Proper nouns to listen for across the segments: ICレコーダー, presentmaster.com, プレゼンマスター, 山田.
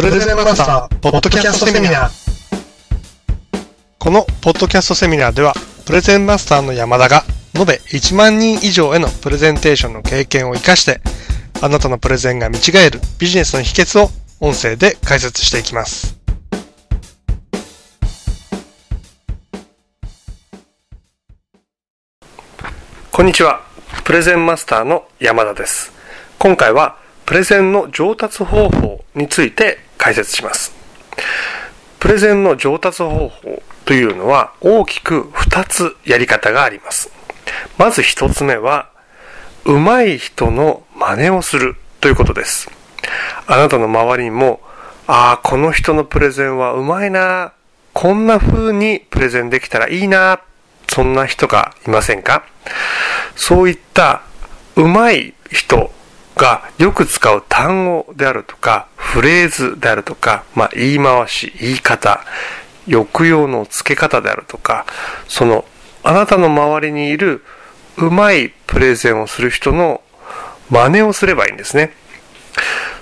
プレゼンマスターポッドキャストセミナー。このポッドキャストセミナーでは、プレゼンマスターの山田が延べ1万人以上へのプレゼンテーションの経験を生かして、あなたのプレゼンが見違えるビジネスの秘訣を音声で解説していきます。こんにちは、プレゼンマスターの山田です。今回はプレゼンの上達方法について解説します。プレゼンの上達方法というのは大きく2つやり方があります。まず1つ目は、上手い人の真似をするということです。あなたの周りにも、この人のプレゼンは上手いな、こんな風にプレゼンできたらいいな、そんな人がいませんか？そういった上手い人がよく使う単語であるとか、フレーズであるとか、言い回し、言い方、抑揚のつけ方であるとか、そのあなたの周りにいるうまいプレゼンをする人の真似をすればいいんですね。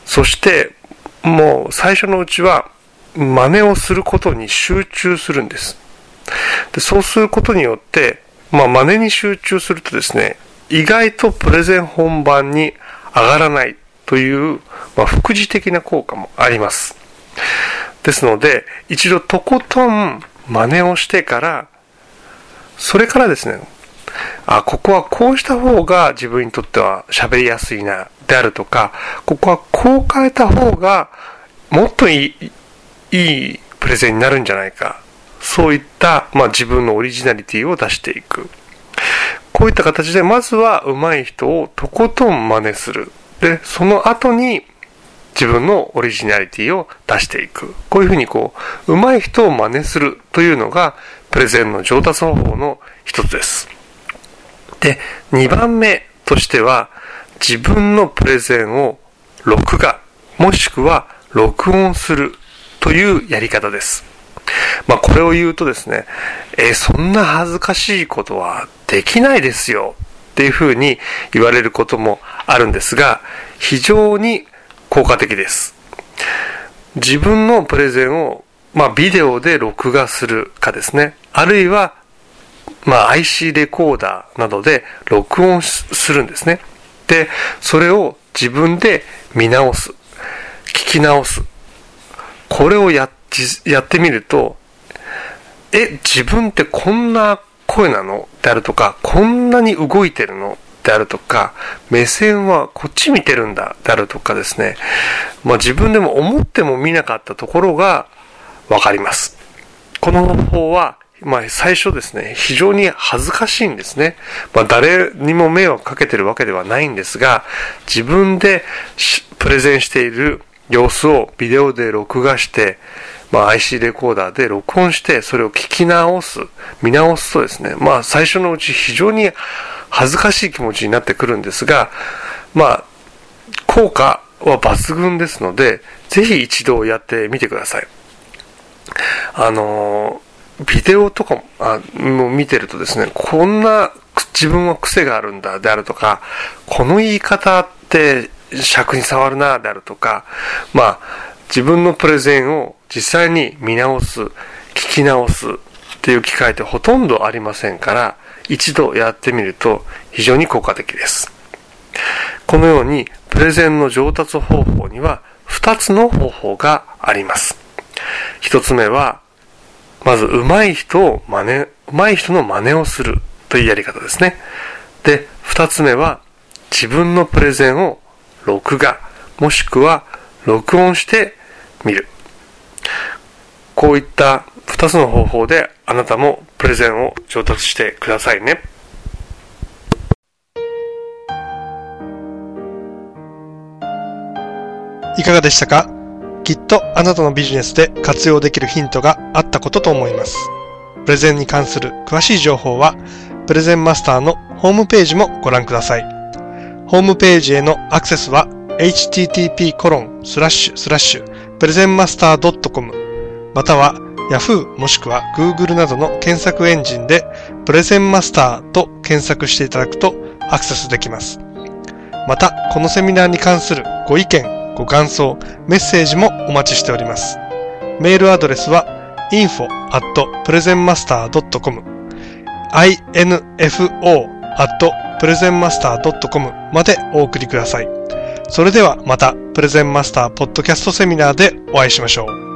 そしてもう最初のうちは真似をすることに集中するんです。で、そうすることによって、真似に集中するとですね、意外とプレゼン本番に上がらないという、副次的な効果もあります。ですので、一度とことん真似をしてから、それからですね、ここはこうした方が自分にとっては喋りやすいな、であるとか、ここはこう変えた方がもっといいプレゼンになるんじゃないか。そういった、自分のオリジナリティを出していく。こういった形で、まずは上手い人をとことん真似する。で、その後に自分のオリジナリティを出していく。こういうふうに上手い人を真似するというのが、プレゼンの上達方法の一つです。で、2番目としては、自分のプレゼンを録画、もしくは録音するというやり方です。これを言うとですね、そんな恥ずかしいことはできないですよっていうふうに言われることもあるんですが、非常に効果的です。自分のプレゼンを、ビデオで録画するかですね、あるいは、IC レコーダーなどで録音するんですね。で、それを自分で見直す、聞き直す。これをやってみると、自分ってこんな声なのであるとか、こんなに動いてるのであるとか、目線はこっち見てるんだであるとかですね、自分でも思っても見なかったところがわかります。この方法は、最初ですね、非常に恥ずかしいんですね。誰にも迷惑かけてるわけではないんですが、自分でプレゼンしている様子をビデオで録画して、IC レコーダーで録音して、それを聞き直す、見直すとですね、最初のうち非常に恥ずかしい気持ちになってくるんですが、効果は抜群ですので、ぜひ一度やってみてください。ビデオとかも見てるとですね、こんな自分は癖があるんだであるとか、この言い方って尺に触るなであるとか、自分のプレゼンを実際に見直す、聞き直すっていう機会ってほとんどありませんから、一度やってみると非常に効果的です。このようにプレゼンの上達方法には2つの方法があります。1つ目は、まず上手い人の真似をするというやり方ですね。で、2つ目は、自分のプレゼンを録画、もしくは録音してみる。こういった2つの方法で、あなたもプレゼンを上達してくださいね。いかがでしたか？きっとあなたのビジネスで活用できるヒントがあったことと思います。プレゼンに関する詳しい情報は、プレゼンマスターのホームページもご覧ください。ホームページへのアクセスは http://presentmaster.com または Yahoo もしくは Google などの検索エンジンでプレゼンマスターと検索していただくとアクセスできます。また、このセミナーに関するご意見、ご感想、メッセージもお待ちしております。メールアドレスは info@presentmaster.com、info@presentmaster.com までお送りください。それではまたプレゼンマスターポッドキャストセミナーでお会いしましょう。